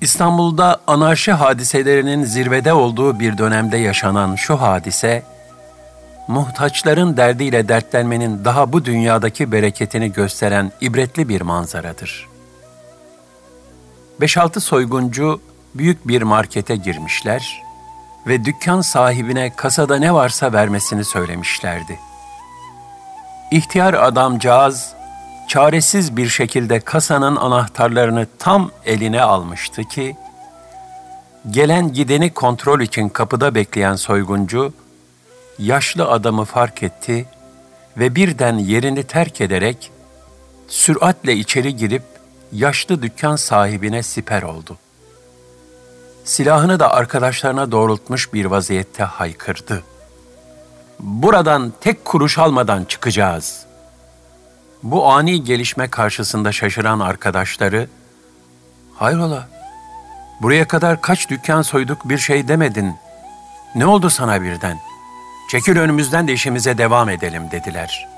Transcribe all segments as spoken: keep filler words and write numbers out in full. İstanbul'da anarşi hadiselerinin zirvede olduğu bir dönemde yaşanan şu hadise, muhtaçların derdiyle dertlenmenin daha bu dünyadaki bereketini gösteren ibretli bir manzaradır. beş altı soyguncu büyük bir markete girmişler ve dükkan sahibine kasada ne varsa vermesini söylemişlerdi. İhtiyar adamcağız, çaresiz bir şekilde kasanın anahtarlarını tam eline almıştı ki, gelen gideni kontrol için kapıda bekleyen soyguncu, yaşlı adamı fark etti ve birden yerini terk ederek, süratle içeri girip yaşlı dükkan sahibine siper oldu. Silahını da arkadaşlarına doğrultmuş bir vaziyette haykırdı. "Buradan tek kuruş almadan çıkacağız." Bu ani gelişme karşısında şaşıran arkadaşları, "Hayrola, buraya kadar kaç dükkan soyduk bir şey demedin. Ne oldu sana birden? Çekil önümüzden de işimize devam edelim," dediler.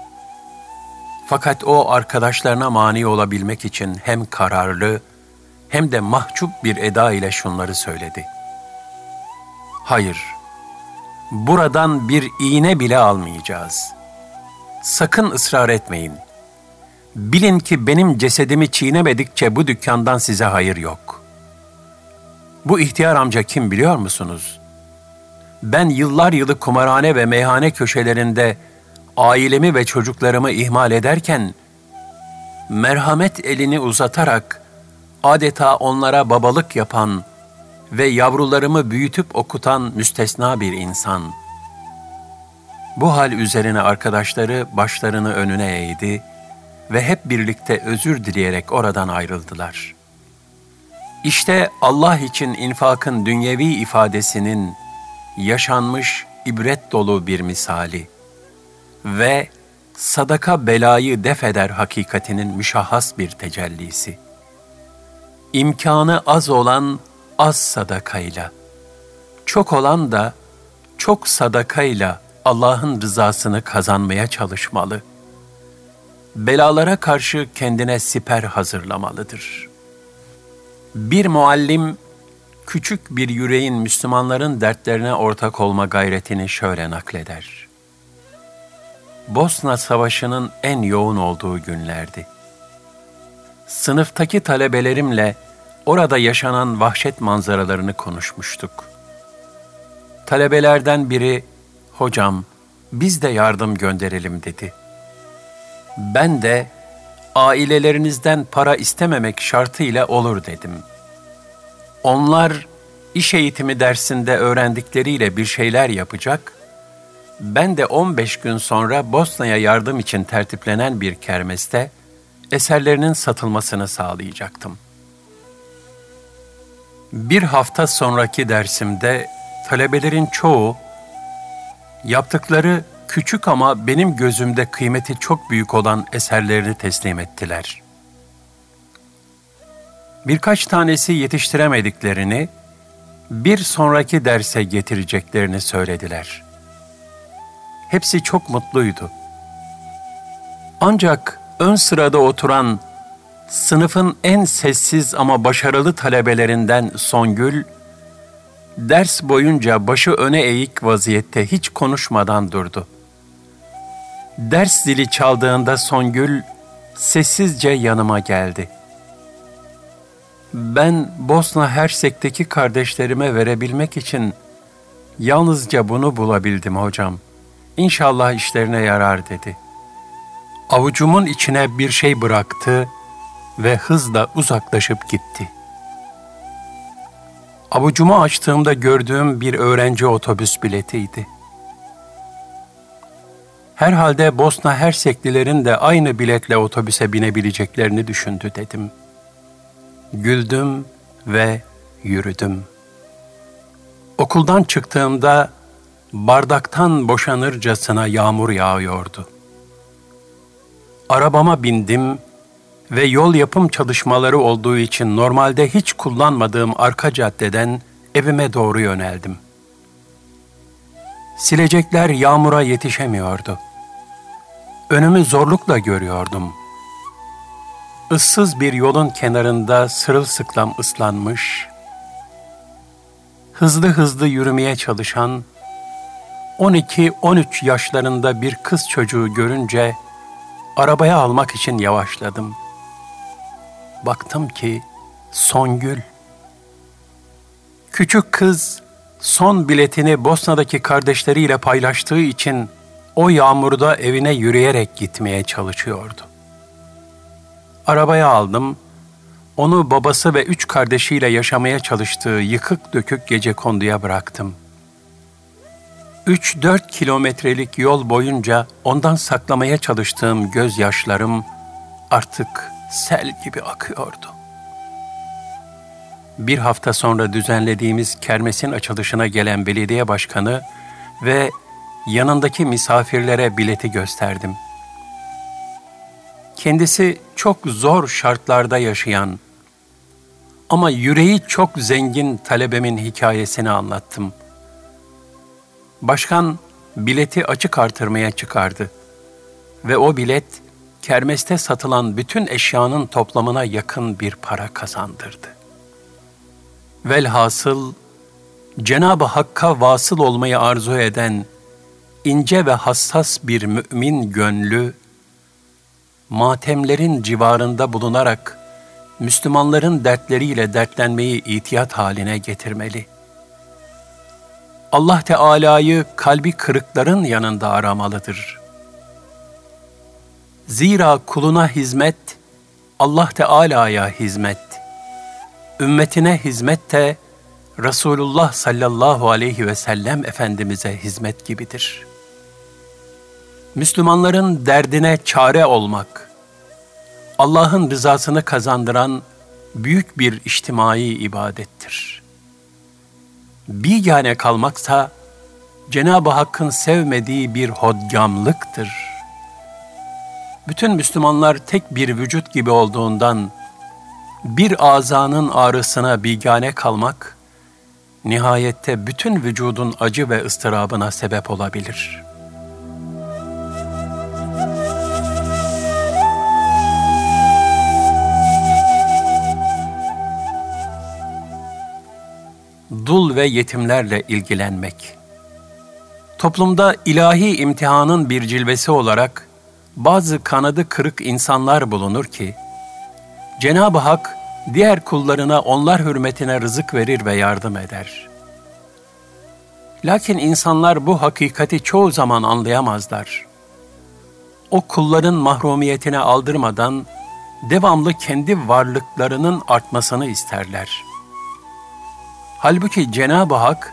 Fakat o arkadaşlarına mani olabilmek için hem kararlı hem de mahcup bir eda ile şunları söyledi. "Hayır, buradan bir iğne bile almayacağız. Sakın ısrar etmeyin. Bilin ki benim cesedimi çiğnemedikçe bu dükkandan size hayır yok. Bu ihtiyar amca kim biliyor musunuz? Ben yıllar yılı kumarhane ve meyhane köşelerinde ailemi ve çocuklarımı ihmal ederken, merhamet elini uzatarak adeta onlara babalık yapan ve yavrularımı büyütüp okutan müstesna bir insan." Bu hal üzerine arkadaşları başlarını önüne eğdi ve hep birlikte özür dileyerek oradan ayrıldılar. İşte Allah için infakın dünyevi ifadesinin yaşanmış ibret dolu bir misali ve sadaka belayı def eder hakikatinin müşahhas bir tecellisi. İmkanı az olan az sadakayla, çok olan da çok sadakayla Allah'ın rızasını kazanmaya çalışmalı. Belalara karşı kendine siper hazırlamalıdır. Bir muallim, küçük bir yüreğin Müslümanların dertlerine ortak olma gayretini şöyle nakleder. Bosna Savaşı'nın en yoğun olduğu günlerdi. Sınıftaki talebelerimle orada yaşanan vahşet manzaralarını konuşmuştuk. Talebelerden biri, "Hocam, biz de yardım gönderelim," dedi. Ben de ailelerinizden para istememek şartıyla olur dedim. Onlar iş eğitimi dersinde öğrendikleriyle bir şeyler yapacak, ben de on beş gün sonra Bosna'ya yardım için tertiplenen bir kermeste eserlerinin satılmasını sağlayacaktım. Bir hafta sonraki dersimde talebelerin çoğu, yaptıkları küçük ama benim gözümde kıymeti çok büyük olan eserlerini teslim ettiler. Birkaç tanesi yetiştiremediklerini, bir sonraki derse getireceklerini söylediler. Hepsi çok mutluydu. Ancak ön sırada oturan, sınıfın en sessiz ama başarılı talebelerinden Songül, ders boyunca başı öne eğik vaziyette hiç konuşmadan durdu. Ders zili çaldığında Songül sessizce yanıma geldi. "Ben Bosna Hersek'teki kardeşlerime verebilmek için yalnızca bunu bulabildim hocam. İnşallah işlerine yarar," dedi. Avucumun içine bir şey bıraktı ve hızla uzaklaşıp gitti. Avucumu açtığımda gördüğüm bir öğrenci otobüs biletiydi. Herhalde Bosna Herseklilerin de aynı biletle otobüse binebileceklerini düşündü dedim. Güldüm ve yürüdüm. Okuldan çıktığımda bardaktan boşanırcasına yağmur yağıyordu. Arabama bindim ve yol yapım çalışmaları olduğu için normalde hiç kullanmadığım arka caddeden evime doğru yöneldim. Silecekler yağmura yetişemiyordu. Önümü zorlukla görüyordum. Issız bir yolun kenarında sırılsıklam ıslanmış hızlı hızlı yürümeye çalışan, on iki on üç yaşlarında bir kız çocuğu görünce arabaya almak için yavaşladım. Baktım ki Songül. Küçük kız son biletini Bosna'daki kardeşleriyle paylaştığı için o yağmurda evine yürüyerek gitmeye çalışıyordu. Arabaya aldım, onu babası ve üç kardeşiyle yaşamaya çalıştığı yıkık dökük gecekonduya bıraktım. Üç dört kilometrelik yol boyunca ondan saklamaya çalıştığım gözyaşlarım artık sel gibi akıyordu. Bir hafta sonra düzenlediğimiz kermesin açılışına gelen belediye başkanı ve yanındaki misafirlere bileti gösterdim. Kendisi çok zor şartlarda yaşayan ama yüreği çok zengin talebemin hikayesini anlattım. Başkan bileti açık artırmaya çıkardı ve o bilet kermeste satılan bütün eşyanın toplamına yakın bir para kazandırdı. Velhasıl Cenab-ı Hakk'a vasıl olmayı arzu eden ince ve hassas bir mümin gönlü, matemlerin civarında bulunarak Müslümanların dertleriyle dertlenmeyi ihtiyat haline getirmeli. Allah Teala'yı kalbi kırıkların yanında aramalıdır. Zira kuluna hizmet, Allah Teala'ya hizmet, ümmetine hizmet de Resulullah sallallahu aleyhi ve sellem Efendimiz'e hizmet gibidir. Müslümanların derdine çare olmak, Allah'ın rızasını kazandıran büyük bir içtimai ibadettir. Bigane kalmaksa, Cenab-ı Hakk'ın sevmediği bir hodgamlıktır. Bütün Müslümanlar tek bir vücut gibi olduğundan, bir azanın ağrısına bigane kalmak, nihayette bütün vücudun acı ve ıstırabına sebep olabilir. Dul ve yetimlerle ilgilenmek. Toplumda ilahi imtihanın bir cilvesi olarak bazı kanadı kırık insanlar bulunur ki, Cenab-ı Hak diğer kullarına onlar hürmetine rızık verir ve yardım eder. Lakin insanlar bu hakikati çoğu zaman anlayamazlar. O kulların mahrumiyetine aldırmadan devamlı kendi varlıklarının artmasını isterler. Halbuki Cenab-ı Hak,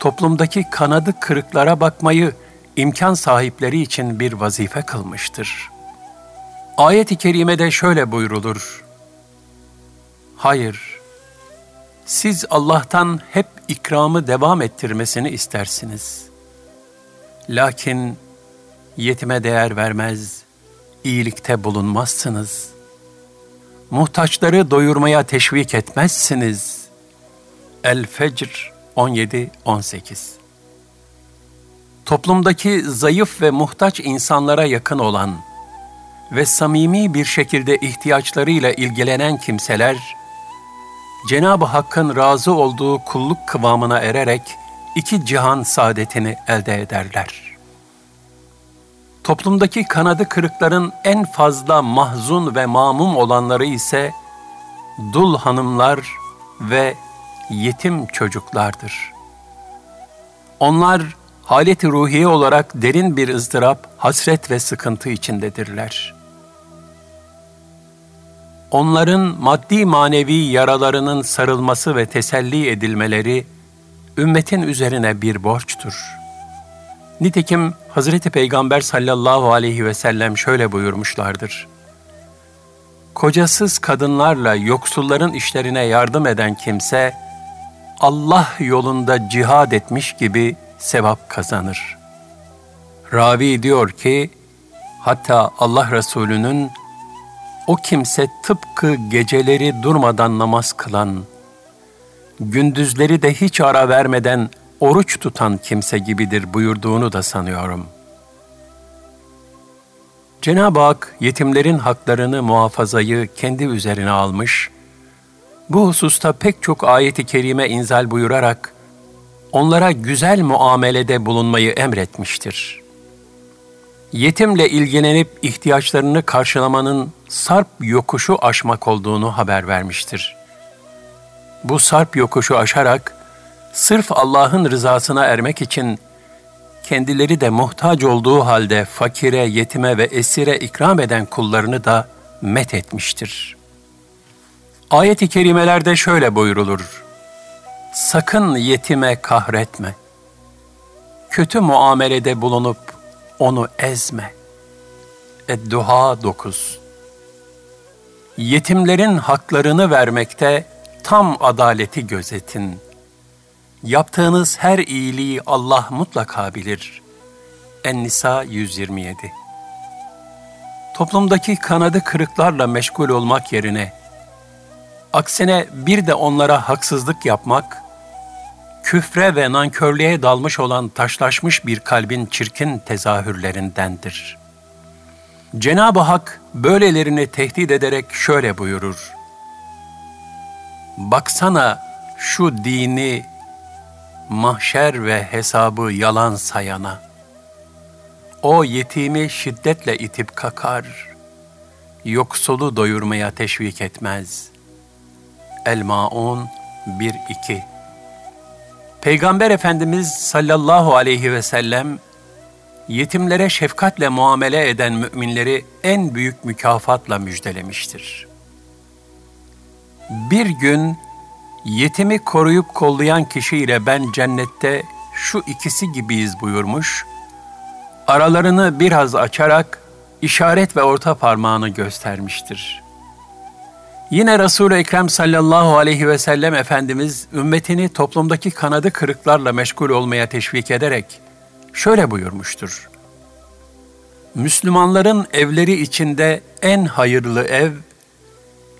toplumdaki kanadı kırıklara bakmayı imkan sahipleri için bir vazife kılmıştır. Ayet-i kerimede şöyle buyrulur: "Hayır, siz Allah'tan hep ikramı devam ettirmesini istersiniz. Lakin yetime değer vermez, iyilikte bulunmazsınız. Muhtaçları doyurmaya teşvik etmezsiniz." El-Fecr on yedi on sekiz. Toplumdaki zayıf ve muhtaç insanlara yakın olan ve samimi bir şekilde ihtiyaçlarıyla ilgilenen kimseler, Cenab-ı Hakk'ın razı olduğu kulluk kıvamına ererek iki cihan saadetini elde ederler. Toplumdaki kanadı kırıkların en fazla mahzun ve mamum olanları ise dul hanımlar ve yetim çocuklardır. Onlar halet-i ruhiye olarak derin bir ızdırap, hasret ve sıkıntı içindedirler. Onların maddi manevi yaralarının sarılması ve teselli edilmeleri ümmetin üzerine bir borçtur. Nitekim Hazreti Peygamber sallallahu aleyhi ve sellem şöyle buyurmuşlardır: "Kocasız kadınlarla yoksulların işlerine yardım eden kimse, Allah yolunda cihad etmiş gibi sevap kazanır." Ravi diyor ki, hatta Allah Resulü'nün, "O kimse tıpkı geceleri durmadan namaz kılan, gündüzleri de hiç ara vermeden oruç tutan kimse gibidir" buyurduğunu da sanıyorum. Cenab-ı Hak, yetimlerin haklarını muhafazayı kendi üzerine almış, bu hususta pek çok ayet-i kerime inzal buyurarak onlara güzel muamelede bulunmayı emretmiştir. Yetimle ilgilenip ihtiyaçlarını karşılamanın sarp yokuşu aşmak olduğunu haber vermiştir. Bu sarp yokuşu aşarak sırf Allah'ın rızasına ermek için kendileri de muhtaç olduğu halde fakire, yetime ve esire ikram eden kullarını da met etmiştir. Ayet-i kerimelerde şöyle buyrulur: "Sakın yetime kahretme, kötü muamelede bulunup onu ezme." Edduha dokuz. Yetimlerin haklarını vermekte tam adaleti gözetin. Yaptığınız her iyiliği Allah mutlaka bilir. En-Nisa yüz yirmi yedi. Toplumdaki kanadı kırıklarla meşgul olmak yerine, aksine bir de onlara haksızlık yapmak, küfre ve nankörlüğe dalmış olan taşlaşmış bir kalbin çirkin tezahürlerindendir. Cenab-ı Hak böylelerini tehdit ederek şöyle buyurur: "Baksana şu dini, mahşer ve hesabı yalan sayana. O yetimi şiddetle itip kakar, yoksulu doyurmaya teşvik etmez." El-Maun bir iki. Peygamber Efendimiz sallallahu aleyhi ve sellem, yetimlere şefkatle muamele eden müminleri en büyük mükafatla müjdelemiştir. Bir gün yetimi koruyup kollayan kişiyle ben cennette şu ikisi gibiyiz buyurmuş, aralarını biraz açarak işaret ve orta parmağını göstermiştir. Yine Resul-i Ekrem sallallahu aleyhi ve sellem Efendimiz ümmetini toplumdaki kanadı kırıklarla meşgul olmaya teşvik ederek şöyle buyurmuştur: "Müslümanların evleri içinde en hayırlı ev,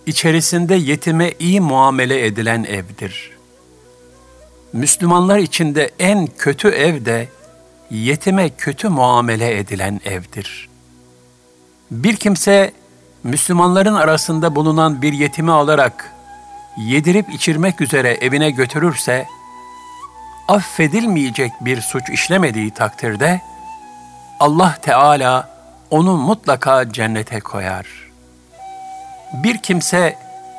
İçerisinde yetime iyi muamele edilen evdir. Müslümanlar içinde en kötü ev de yetime kötü muamele edilen evdir. Bir kimse Müslümanların arasında bulunan bir yetimi alarak yedirip içirmek üzere evine götürürse, affedilmeyecek bir suç işlemediği takdirde Allah Teala onu mutlaka cennete koyar. Bir kimse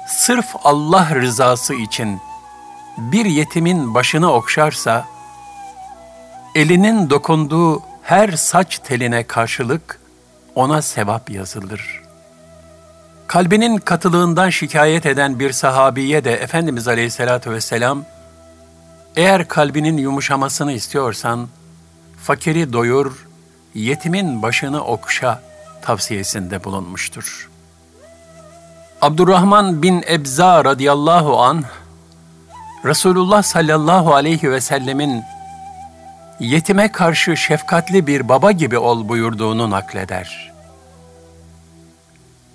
sırf Allah rızası için bir yetimin başını okşarsa, elinin dokunduğu her saç teline karşılık ona sevap yazılır." Kalbinin katılığından şikayet eden bir sahabiye de Efendimiz Aleyhisselatü Vesselam, "Eğer kalbinin yumuşamasını istiyorsan, fakiri doyur, yetimin başını okşa" tavsiyesinde bulunmuştur. Abdurrahman bin Ebza radıyallahu anh, Resulullah sallallahu aleyhi ve sellemin "Yetime karşı şefkatli bir baba gibi ol" buyurduğunu nakleder.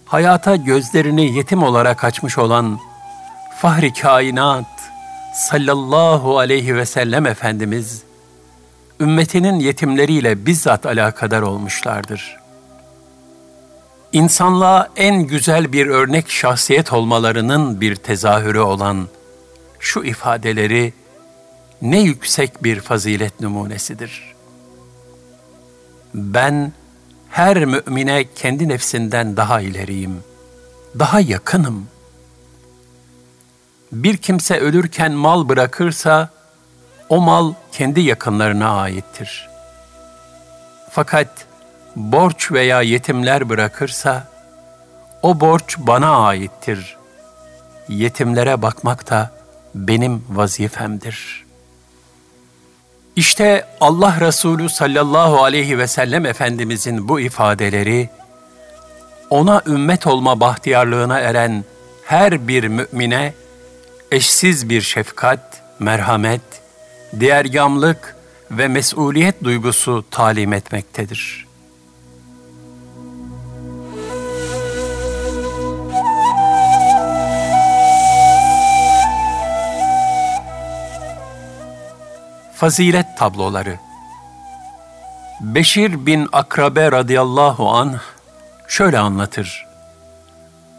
Hayata gözlerini yetim olarak açmış olan Fahri Kainat sallallahu aleyhi ve sellem Efendimiz, ümmetinin yetimleriyle bizzat alakadar olmuşlardır. İnsanlığa en güzel bir örnek şahsiyet olmalarının bir tezahürü olan şu ifadeleri ne yüksek bir fazilet numunesidir: "Ben her mümine kendi nefsinden daha ileriyim, daha yakınım. Bir kimse ölürken mal bırakırsa o mal kendi yakınlarına aittir. Fakat borç veya yetimler bırakırsa, o borç bana aittir. Yetimlere bakmak da benim vazifemdir." İşte Allah Resulü sallallahu aleyhi ve sellem Efendimizin bu ifadeleri, ona ümmet olma bahtiyarlığına eren her bir mümine eşsiz bir şefkat, merhamet, diğergamlık ve mesuliyet duygusu talim etmektedir. Fazilet tabloları. Beşir bin Akrabe radıyallahu anh şöyle anlatır: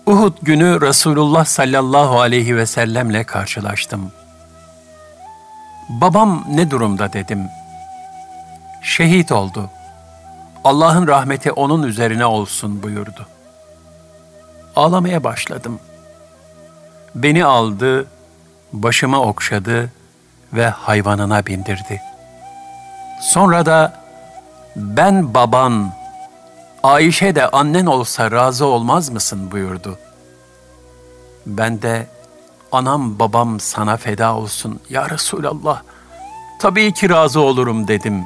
"Uhud günü Resulullah sallallahu aleyhi ve sellemle karşılaştım. babam ne durumda dedim. Şehit oldu. Allah'ın rahmeti onun üzerine olsun buyurdu. Ağlamaya başladım. Beni aldı, başıma okşadı ve hayvanına bindirdi. Sonra da ben baban, Ayşe de annen olsa razı olmaz mısın buyurdu. Ben de anam babam sana feda olsun ya Resulallah, tabii ki razı olurum dedim.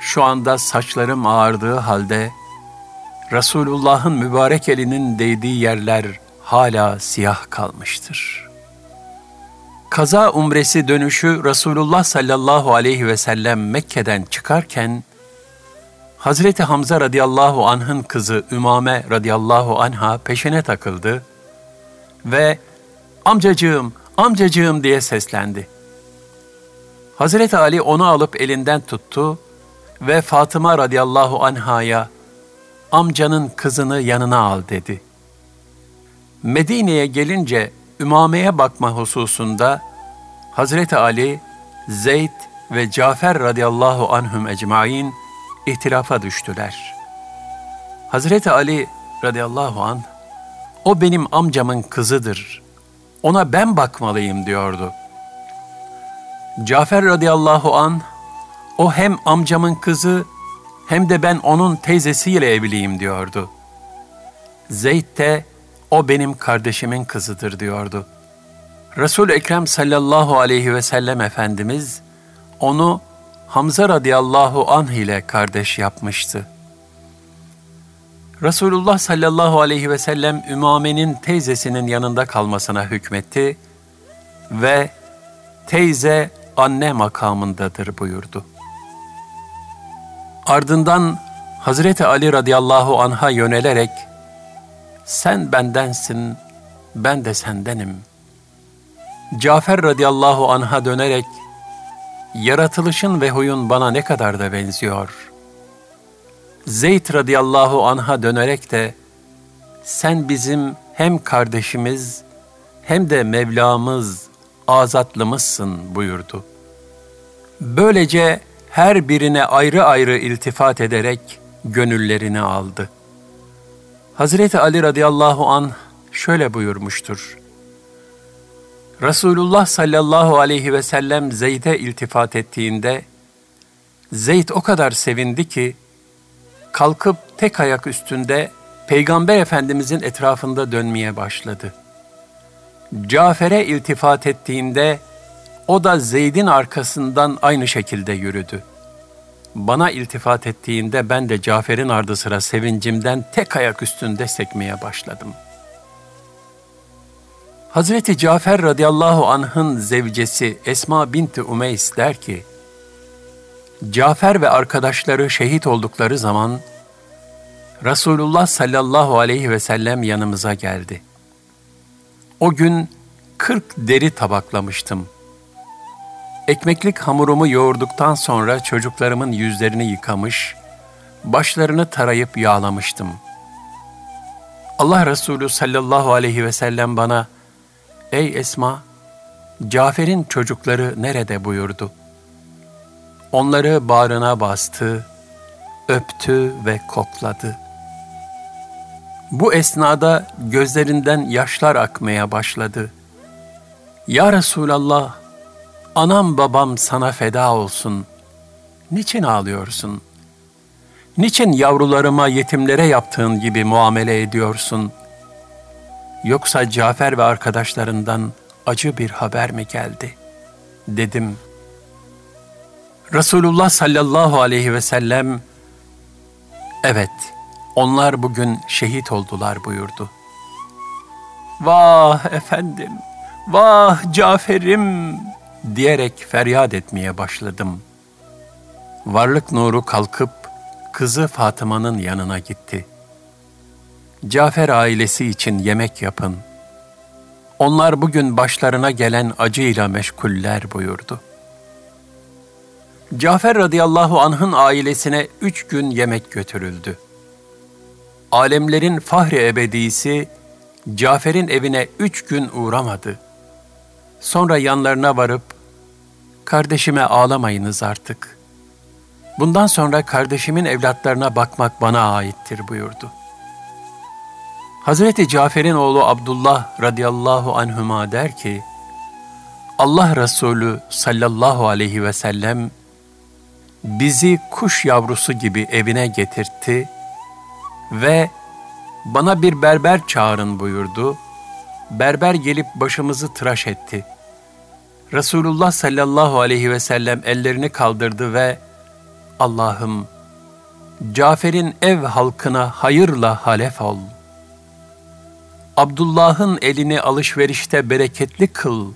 Şu anda saçlarım ağardığı halde Resulullah'ın mübarek elinin değdiği yerler hala siyah kalmıştır. Kaza umresi dönüşü Resulullah sallallahu aleyhi ve sellem Mekke'den çıkarken, Hazreti Hamza radıyallahu anh'ın kızı Ümame radıyallahu anha peşine takıldı ve amcacığım, amcacığım diye seslendi. Hazreti Ali onu alıp elinden tuttu ve Fatıma radıyallahu anhaya amcanın kızını yanına al dedi. Medine'ye gelince Ümame'ye bakma hususunda Hazreti Ali, Zeyd ve Cafer radıyallahu anhum ecmaîn ihtilafa düştüler. Hazreti Ali radıyallahu anh, o benim amcamın kızıdır, ona ben bakmalıyım diyordu. Cafer radıyallahu anh, o hem amcamın kızı hem de ben onun teyzesiyle evliyim diyordu. Zeyd de o benim kardeşimin kızıdır diyordu. Resul-i Ekrem sallallahu aleyhi ve sellem Efendimiz onu Hamza radıyallahu anh ile kardeş yapmıştı. Resulullah sallallahu aleyhi ve sellem Ümame'nin teyzesinin yanında kalmasına hükmetti ve teyze anne makamındadır buyurdu. Ardından Hazreti Ali radıyallahu anh'a yönelerek sen bendensin, ben de sendenim. Cafer radıyallahu anh'a dönerek yaratılışın ve huyun bana ne kadar da benziyor. Zeyd radıyallahu anh'a dönerek de sen bizim hem kardeşimiz hem de Mevlamız, azatlımızsın buyurdu. Böylece her birine ayrı ayrı iltifat ederek gönüllerini aldı. Hazreti Ali radıyallahu anh şöyle buyurmuştur. Resulullah sallallahu aleyhi ve sellem Zeyd'e iltifat ettiğinde, Zeyd o kadar sevindi ki, kalkıp tek ayak üstünde Peygamber Efendimizin etrafında dönmeye başladı. Cafer'e iltifat ettiğinde, o da Zeyd'in arkasından aynı şekilde yürüdü. Bana iltifat ettiğinde ben de Cafer'in ardı sıra sevincimden tek ayak üstünde sekmeye başladım. Hazreti Cafer radıyallahu anh'ın zevcesi Esma binti Umeys der ki, Cafer ve arkadaşları şehit oldukları zaman Resulullah sallallahu aleyhi ve sellem yanımıza geldi. O gün kırk deri tabaklamıştım. Ekmeklik hamurumu yoğurduktan sonra çocuklarımın yüzlerini yıkamış, başlarını tarayıp yağlamıştım. Allah Resulü sallallahu aleyhi ve sellem bana, ''Ey Esma, Cafer'in çocukları nerede?'' buyurdu. Onları bağrına bastı, öptü ve kokladı. Bu esnada gözlerinden yaşlar akmaya başladı. ''Ya Resulallah, anam babam sana feda olsun. Niçin ağlıyorsun? Niçin yavrularıma, yetimlere yaptığın gibi muamele ediyorsun? Yoksa Cafer ve arkadaşlarından acı bir haber mi geldi?" dedim. Resulullah sallallahu aleyhi ve sellem, "Evet, onlar bugün şehit oldular." buyurdu. "Vah efendim, vah Cafer'im!" diyerek feryat etmeye başladım. Varlık nuru kalkıp kızı Fatıma'nın yanına gitti. Cafer ailesi için yemek yapın. Onlar bugün başlarına gelen acıyla meşguller buyurdu. Cafer radıyallahu anh'ın ailesine üç gün yemek götürüldü. Alemlerin fahri ebedisi Cafer'in evine üç gün uğramadı. Sonra yanlarına varıp, kardeşime ağlamayınız artık. Bundan sonra kardeşimin evlatlarına bakmak bana aittir buyurdu. Hazreti Cafer'in oğlu Abdullah radıyallahu anhüma der ki, Allah Resulü sallallahu aleyhi ve sellem bizi kuş yavrusu gibi evine getirtti ve bana bir berber çağırın buyurdu. Berber gelip başımızı tıraş etti. Resulullah sallallahu aleyhi ve sellem ellerini kaldırdı ve Allah'ım, Cafer'in ev halkına hayırla halef ol. Abdullah'ın elini alışverişte bereketli kıl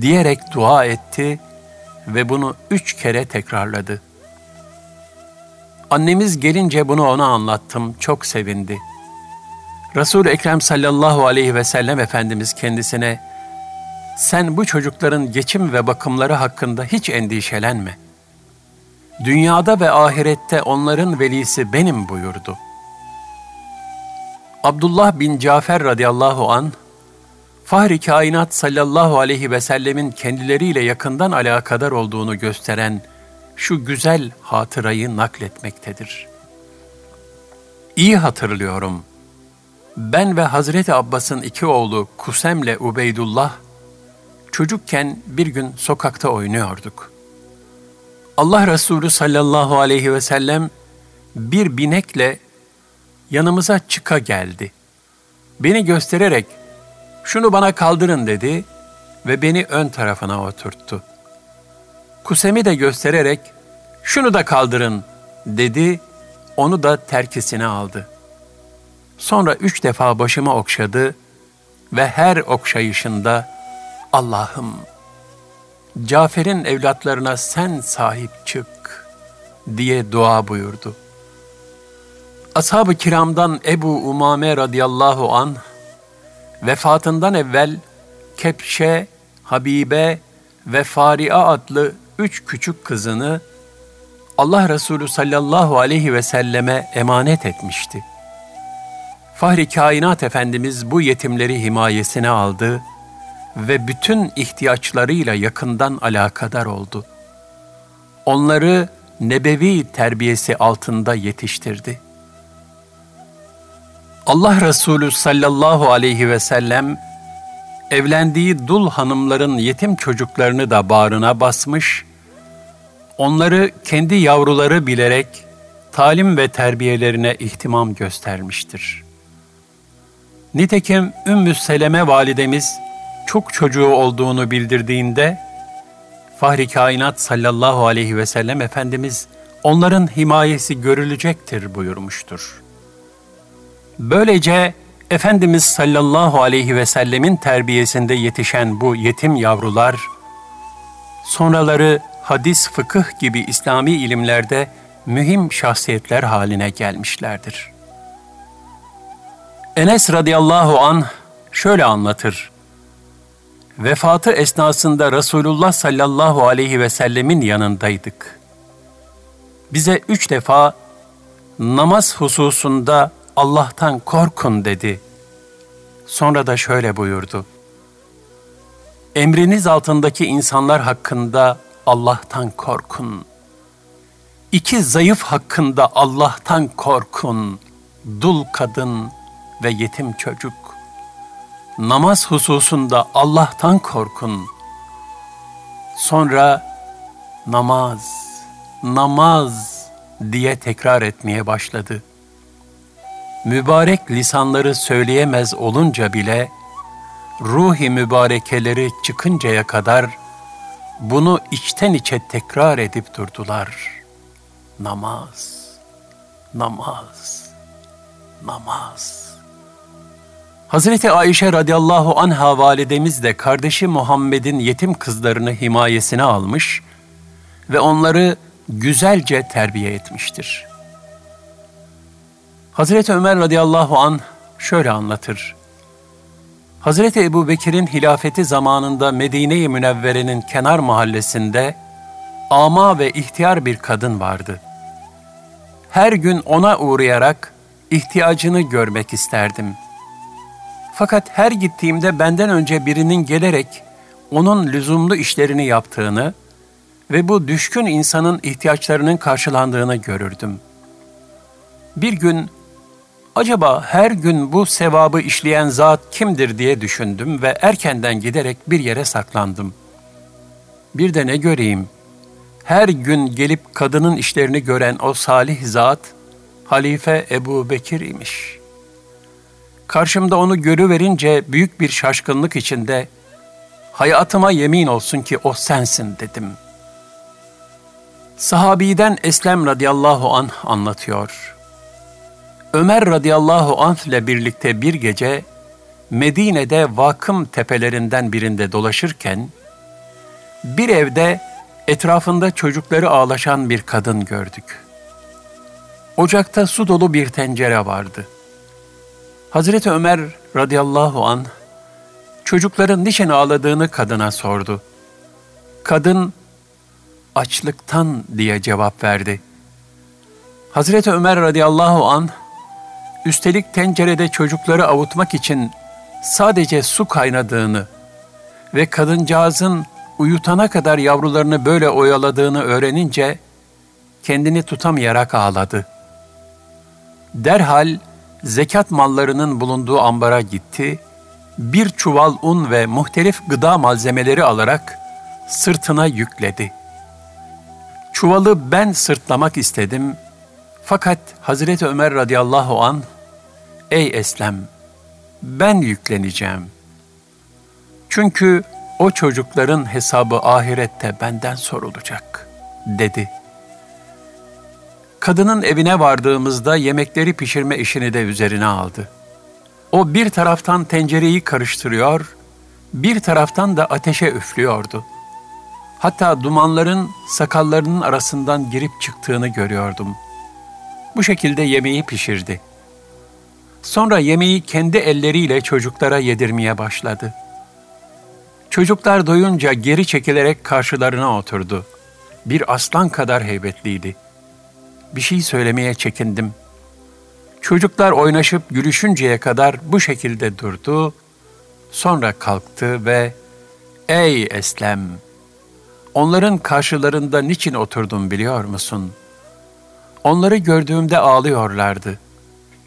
diyerek dua etti ve bunu üç kere tekrarladı. Annemiz gelince bunu ona anlattım, çok sevindi. Resul-i Ekrem sallallahu aleyhi ve sellem Efendimiz kendisine, sen bu çocukların geçim ve bakımları hakkında hiç endişelenme. Dünyada ve ahirette onların velisi benim buyurdu. Abdullah bin Cafer radıyallahu anh, Fahri Kainat sallallahu aleyhi ve sellemin kendileriyle yakından alakadar olduğunu gösteren şu güzel hatırayı nakletmektedir. İyi hatırlıyorum. Ben ve Hazreti Abbas'ın iki oğlu Kusem'le Ubeydullah, çocukken bir gün sokakta oynuyorduk. Allah Resulü sallallahu aleyhi ve sellem bir binekle yanımıza çıka geldi. Beni göstererek, şunu bana kaldırın dedi ve beni ön tarafına oturttu. Kusem'i de göstererek, şunu da kaldırın dedi, onu da terkisine aldı. Sonra üç defa başımı okşadı ve her okşayışında, Allah'ım, Cafer'in evlatlarına sen sahip çık diye dua buyurdu. Ashab-ı kiramdan Ebu Umame radıyallahu anh, vefatından evvel Kepşe, Habibe ve Faria adlı üç küçük kızını Allah Resulü sallallahu aleyhi ve selleme emanet etmişti. Fahri Kainat Efendimiz bu yetimleri himayesine aldı ve bütün ihtiyaçlarıyla yakından alakadar oldu. Onları nebevi terbiyesi altında yetiştirdi. Allah Resulü sallallahu aleyhi ve sellem evlendiği dul hanımların yetim çocuklarını da bağrına basmış, onları kendi yavruları bilerek talim ve terbiyelerine ihtimam göstermiştir. Nitekim Ümmü Seleme validemiz çok çocuğu olduğunu bildirdiğinde, Fahri Kainat sallallahu aleyhi ve sellem Efendimiz onların himayesi görülecektir buyurmuştur. Böylece Efendimiz sallallahu aleyhi ve sellemin terbiyesinde yetişen bu yetim yavrular, sonraları hadis, fıkıh gibi İslami ilimlerde mühim şahsiyetler haline gelmişlerdir. Enes radıyallahu anh şöyle anlatır. Vefatı esnasında Resulullah sallallahu aleyhi ve sellemin yanındaydık. Bize üç defa namaz hususunda Allah'tan korkun dedi. Sonra da şöyle buyurdu. Emriniz altındaki insanlar hakkında Allah'tan korkun. İki zayıf hakkında Allah'tan korkun. Dul kadın ve yetim çocuk. Namaz hususunda Allah'tan korkun. Sonra namaz, namaz diye tekrar etmeye başladı. Mübarek lisanları söyleyemez olunca bile, ruhi mübarekeleri çıkıncaya kadar bunu içten içe tekrar edip durdular. Namaz, namaz, namaz. Hazreti Ayşe radıyallahu anha validemiz de kardeşi Muhammed'in yetim kızlarını himayesine almış ve onları güzelce terbiye etmiştir. Hazreti Ömer radıyallahu an şöyle anlatır. Hazreti Ebu Bekir'in hilafeti zamanında Medine-i Münevvere'nin kenar mahallesinde ama ve ihtiyar bir kadın vardı. Her gün ona uğrayarak ihtiyacını görmek isterdim. Fakat her gittiğimde benden önce birinin gelerek onun lüzumlu işlerini yaptığını ve bu düşkün insanın ihtiyaçlarının karşılandığını görürdüm. Bir gün, acaba her gün bu sevabı işleyen zat kimdir diye düşündüm ve erkenden giderek bir yere saklandım. Bir de ne göreyim, her gün gelip kadının işlerini gören o salih zat, Halife Ebu Bekir imiş. Karşımda onu görüverince büyük bir şaşkınlık içinde, hayatıma yemin olsun ki o sensin dedim. Sahabiden Eslem radıyallahu anh anlatıyor. Ömer radıyallahu anh ile birlikte bir gece Medine'de Vakım tepelerinden birinde dolaşırken bir evde etrafında çocukları ağlaşan bir kadın gördük. Ocakta su dolu bir tencere vardı. Hazreti Ömer radıyallahu anh çocukların niçin ağladığını kadına sordu. Kadın açlıktan diye cevap verdi. Hazreti Ömer radıyallahu anh üstelik tencerede çocukları avutmak için sadece su kaynadığını ve kadıncağızın uyutana kadar yavrularını böyle oyaladığını öğrenince kendini tutamayarak ağladı. Derhal zekat mallarının bulunduğu ambara gitti, bir çuval un ve muhtelif gıda malzemeleri alarak sırtına yükledi. Çuvalı ben sırtlamak istedim fakat Hazreti Ömer radıyallahu anh, "Ey Eslem, ben yükleneceğim. Çünkü o çocukların hesabı ahirette benden sorulacak," dedi. Kadının evine vardığımızda yemekleri pişirme işini de üzerine aldı. O bir taraftan tencereyi karıştırıyor, bir taraftan da ateşe üflüyordu. Hatta dumanların sakallarının arasından girip çıktığını görüyordum. Bu şekilde yemeği pişirdi. Sonra yemeği kendi elleriyle çocuklara yedirmeye başladı. Çocuklar doyunca geri çekilerek karşılarına oturdu. Bir aslan kadar heybetliydi. Bir şey söylemeye çekindim. Çocuklar oynaşıp gülüşünceye kadar bu şekilde durdu, sonra kalktı ve "Ey Eslem, onların karşılarında niçin oturdum biliyor musun? Onları gördüğümde ağlıyorlardı.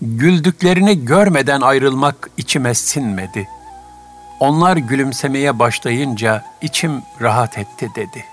Güldüklerini görmeden ayrılmak içime sinmedi. Onlar gülümsemeye başlayınca içim rahat etti," dedi.